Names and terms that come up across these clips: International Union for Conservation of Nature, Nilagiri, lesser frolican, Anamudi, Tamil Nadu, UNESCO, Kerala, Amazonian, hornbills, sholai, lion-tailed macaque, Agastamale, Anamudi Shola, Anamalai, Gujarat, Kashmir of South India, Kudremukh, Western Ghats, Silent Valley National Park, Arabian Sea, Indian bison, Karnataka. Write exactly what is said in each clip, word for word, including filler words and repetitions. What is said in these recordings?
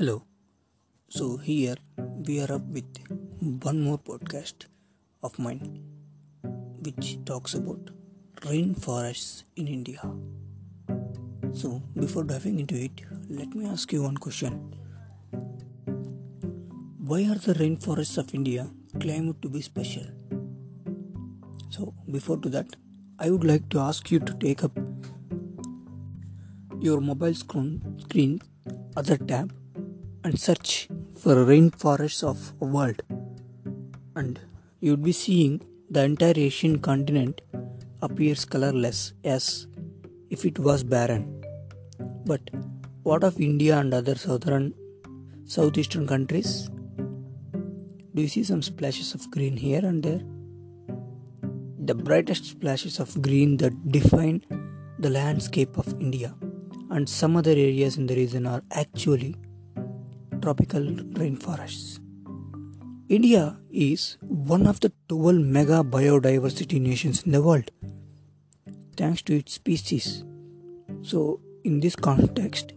Hello. So here we are up with one more podcast of mine which talks about rainforests in India. So before diving into it, let me ask you one question. Why are the rainforests of India claimed to be special? So before to that, I would like to ask you to take up your mobile screen, other tab, and search for rainforests of the world, and you would be seeing the entire Asian continent appears colorless as if it was barren. But what of India and other southern, southeastern countries? Do you see some splashes of green here and there? The brightest splashes of green that define the landscape of India and some other areas in the region are actually tropical rainforests. India is one of the twelve mega biodiversity nations in the world, thanks to its species. So, in this context,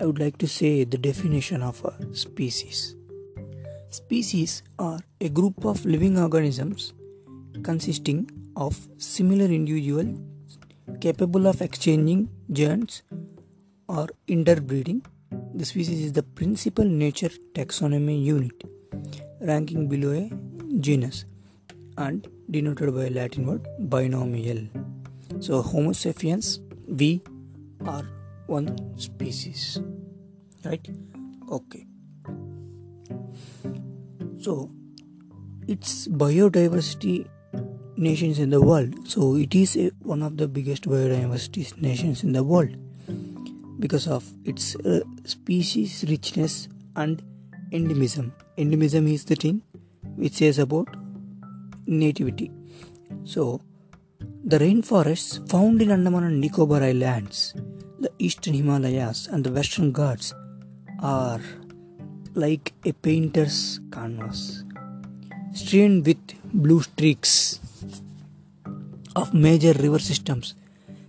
I would like to say the definition of a species. Species are a group of living organisms consisting of similar individuals capable of exchanging genes or interbreeding. The species is the principal nature taxonomy unit, ranking below a genus and denoted by a Latin word binomial. So Homo sapiens, we are one species, right? Okay. So it's biodiversity nations in the world. So it is a, one of the biggest biodiversity nations in the world because of its uh, species richness and endemism. Endemism is the thing which says about nativity. So, the rainforests found in Andaman and Nicobar Islands, the Eastern Himalayas and the Western Ghats are like a painter's canvas, stained with blue streaks of major river systems,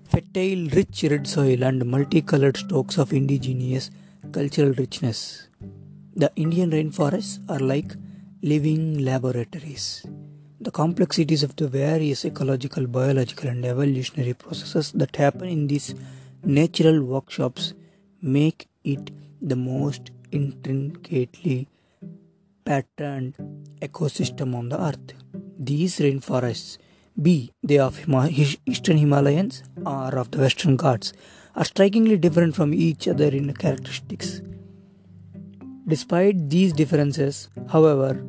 fertile rich red soil and multicolored stocks of indigenous cultural richness. The Indian rainforests are like living laboratories. The complexities of the various ecological, biological and evolutionary processes that happen in these natural workshops make it the most intricately patterned ecosystem on the earth. These rainforests, be they of Hima- Eastern Himalayans or of the Western Ghats, are strikingly different from each other in characteristics. Despite these differences, however,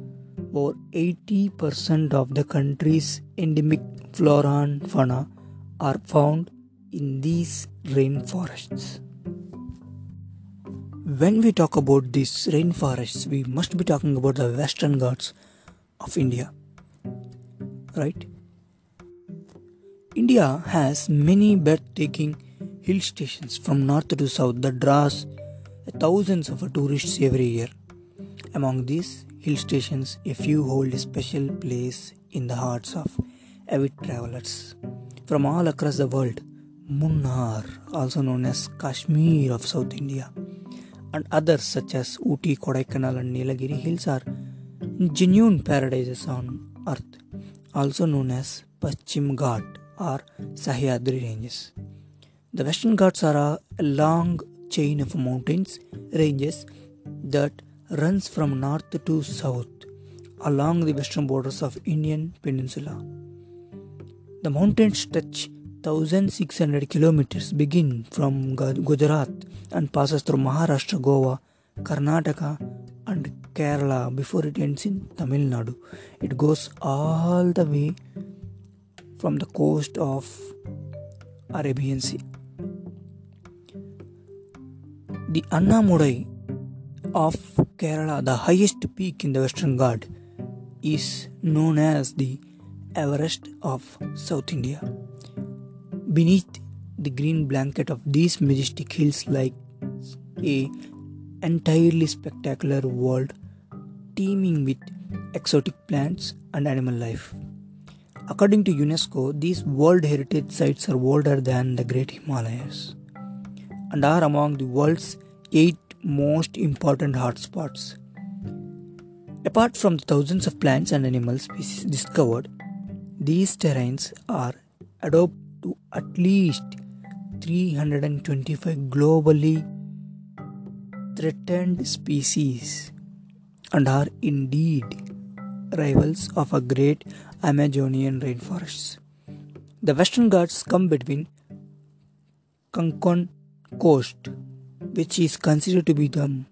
over eighty percent of the country's endemic flora and fauna are found in these rainforests. When we talk about these rainforests, we must be talking about the Western Ghats of India, right? India has many breathtaking hill stations from north to south that draws thousands of tourists every year. Among these hill stations, a few hold a special place in the hearts of avid travelers from all across the world. Munnar, also known as Kashmir of South India, and others such as Uti, Kodaikanal and Nilagiri hills are genuine paradises on earth, also known as Pachimgat or Sahyadri ranges. The Western Ghats are a long chain of mountains ranges that runs from north to south along the western borders of Indian Peninsula. The mountains stretch one thousand six hundred kilometers, begin from Gujarat and passes through Maharashtra, Goa, Karnataka and Kerala before it ends in Tamil Nadu. It goes all the way from the coast of Arabian Sea. The Anamudi of Kerala, the highest peak in the Western Ghats, is known as the Everest of South India. Beneath the green blanket of these majestic hills lies a entirely spectacular world teeming with exotic plants and animal life. According to UNESCO, these World Heritage Sites are older than the Great Himalayas and are among the world's eight most important hotspots. Apart from the thousands of plants and animal species discovered, these terrains are adapted to at least three hundred twenty-five globally threatened species and are indeed rivals of a great Amazonian rainforests. The Western Ghats come between Konkan coast, which is considered to be the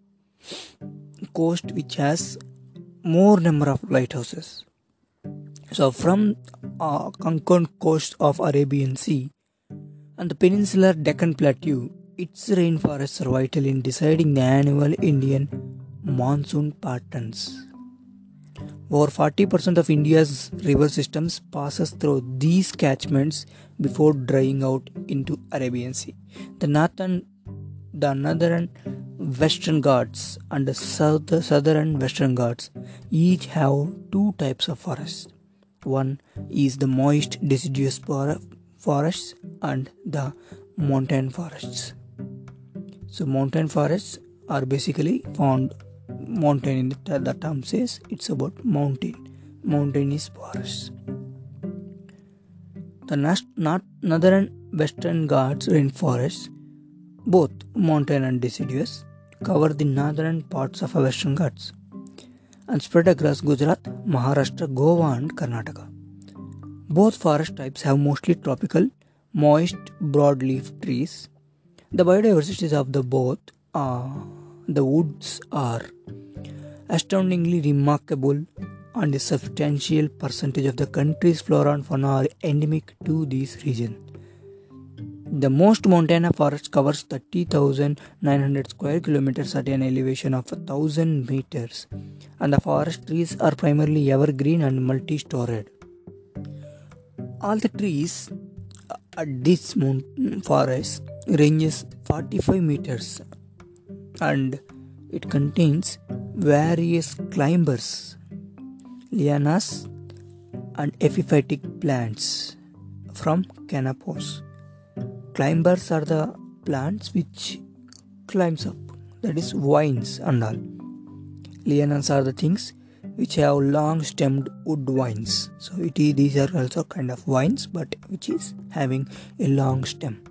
coast which has more number of lighthouses. So from uh, Konkan coast of Arabian Sea and the peninsular Deccan Plateau, its rainforests are vital in deciding the annual Indian monsoon patterns. Over forty percent of India's river systems passes through these catchments before drying out into Arabian Sea. The northern, the northern Western Ghats and the southern Western Ghats each have two types of forests. One is the moist deciduous forests and the mountain forests. So mountain forests are basically found mountain in the, the term says it's about mountain. Mountain is forest. The north, north, northern Western Ghats rainforests, both mountain and deciduous, cover the northern parts of Western Ghats and spread across Gujarat, Maharashtra, Goa and Karnataka. Both forest types have mostly tropical, moist, broadleaf trees. The biodiversity of the both are The woods are astoundingly remarkable, and a substantial percentage of the country's flora and fauna are endemic to this region. The most montana forest covers thirty thousand nine hundred square kilometers at an elevation of one thousand meters, and the forest trees are primarily evergreen and multi-storied. All the trees at this mountain forest ranges forty-five meters. And it contains various climbers, lianas, and epiphytic plants from canopus. Climbers are the plants which climbs up, that is vines and all. Lianas are the things which have long-stemmed wood vines. So it is, these are also kind of vines, but which is having a long stem.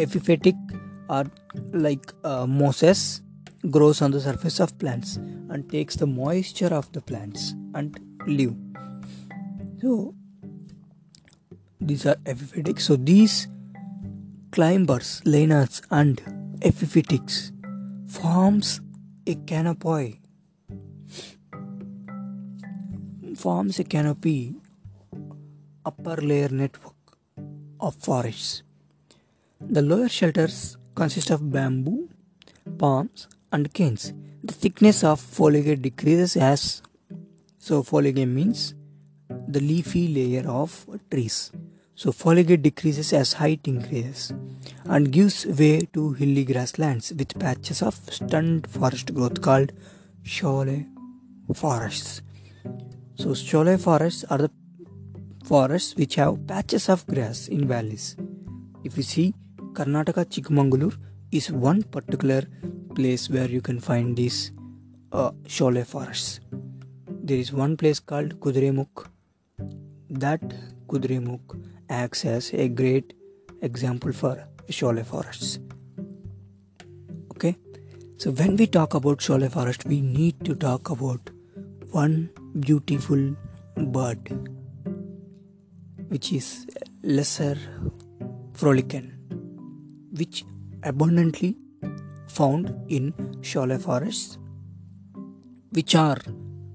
Epiphytic are like uh, mosses, grows on the surface of plants and takes the moisture of the plants and live. So these are epiphytic. So these climbers, lianas and epiphytics forms a canopy, forms a canopy upper layer network of forests. The lower shelters consist of bamboo, palms and canes. The thickness of foliage decreases as, so foliage means the leafy layer of trees. So foliage decreases as height increases and gives way to hilly grasslands with patches of stunned forest growth called sholai forests. So sholai forests are the forests which have patches of grass in valleys. If you see, Karnataka Chikmagalur is one particular place where you can find these uh, sholai forests. There is one place called Kudremukh. That Kudremukh acts as a great example for sholai forests. Okay, so when we talk about sholai forest, we need to talk about one beautiful bird, which is lesser frolican, which abundantly found in sholai forests, which are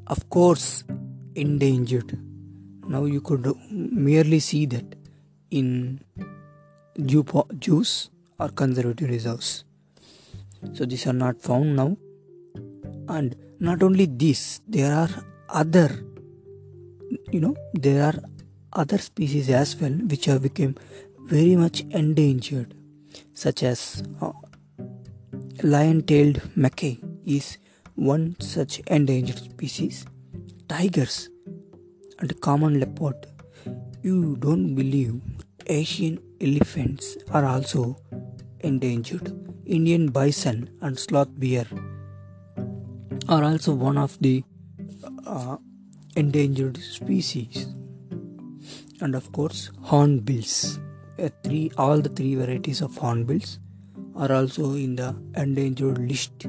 of course endangered. Now you could merely see that in zoos or conservatory reserves. So these are not found now, and not only this, there are other, you know, there are other species as well which have become very much endangered, such as uh, lion-tailed macaque is one such endangered species. Tigers and common leopard. You don't believe Asian elephants are also endangered. Indian bison and sloth bear are also one of the uh, endangered species. And of course, hornbills. Uh, three, all the three varieties of hornbills are also in the endangered list,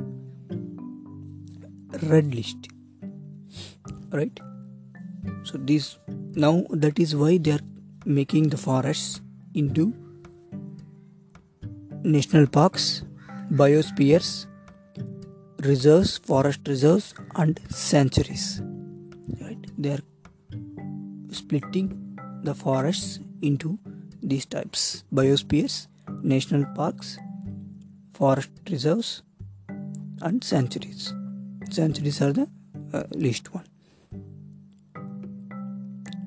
red list, right? So this now that is why they are making the forests into national parks, biospheres, reserves, forest reserves, and sanctuaries. Right? They are splitting the forests into these types: biospheres, national parks, forest reserves, and sanctuaries. Sanctuaries are the uh, least one.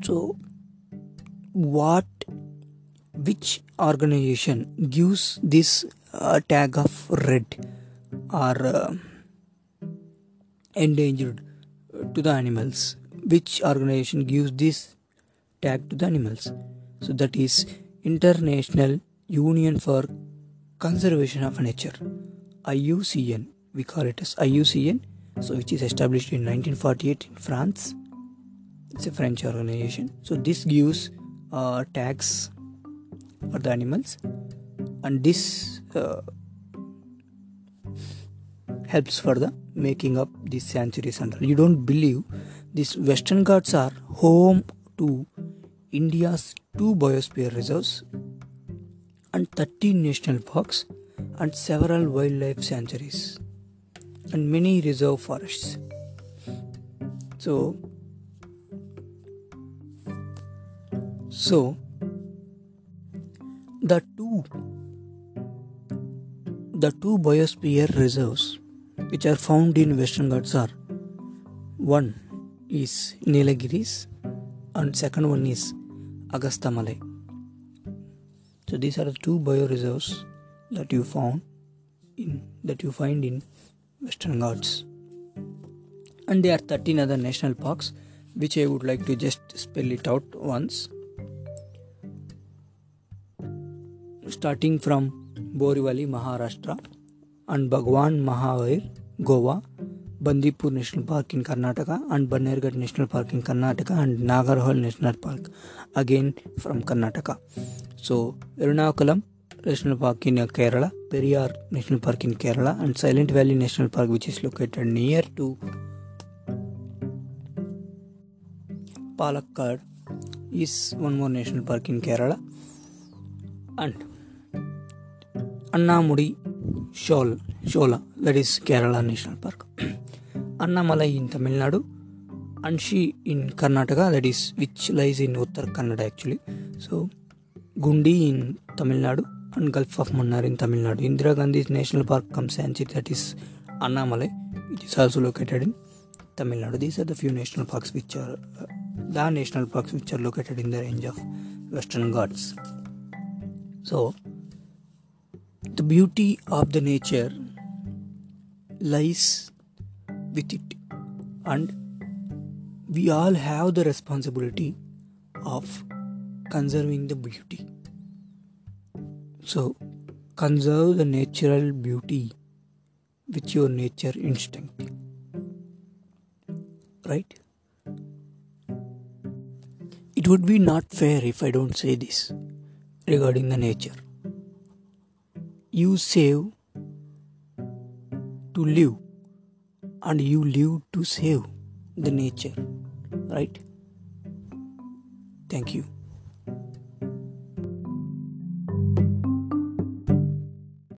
So, what, which organization gives this uh, tag of red or uh, endangered to the animals? Which organization gives this tag to the animals? So that is International Union for Conservation of Nature, I U C N. We call it as I U C N, so which is established in nineteen forty-eight in France. It's a French organization. So this gives uh, tags for the animals, and this uh, helps for the making up these sanctuaries. And you don't believe, these Western Ghats are home to India's two biosphere reserves and thirteen national parks and several wildlife sanctuaries and many reserve forests. So, so the two the two biosphere reserves which are found in Western Ghats are, one is Nilgiris and second one is Agastamale. So these are the two bioreserves that you found in that you find in Western Ghats, and there are thirteen other national parks, which I would like to just spell it out once. Starting from Borivali, Maharashtra, and Bhagwan Mahavir, Goa, Bandipur National Park in Karnataka, and Banergat National Park in Karnataka, and Nagarhole National Park, again from Karnataka. So, Ernakulam National Park in Kerala, Periyar National Park in Kerala, and Silent Valley National Park, which is located near to Palakkad, is one more national park in Kerala, and Anamudi Shola, Shola, that is Kerala National Park, Anamalai in Tamil Nadu, Anshi in Karnataka, that is which lies in Uttar Kannada actually. So, Gundi in Tamil Nadu, and Gulf of Munnar in Tamil Nadu. Indira Gandhi's National Park comes Sanchi, that is Anamalai, which is also located in Tamil Nadu. These are the few national parks which are uh, the national parks which are located in the range of Western Ghats. So, the beauty of the nature lies with it, and we all have the responsibility of conserving the beauty. So, conserve the natural beauty with your nature instinct, right? It would be not fair if I don't say this regarding the nature. You save to live, and you live to save the nature, right? Thank you.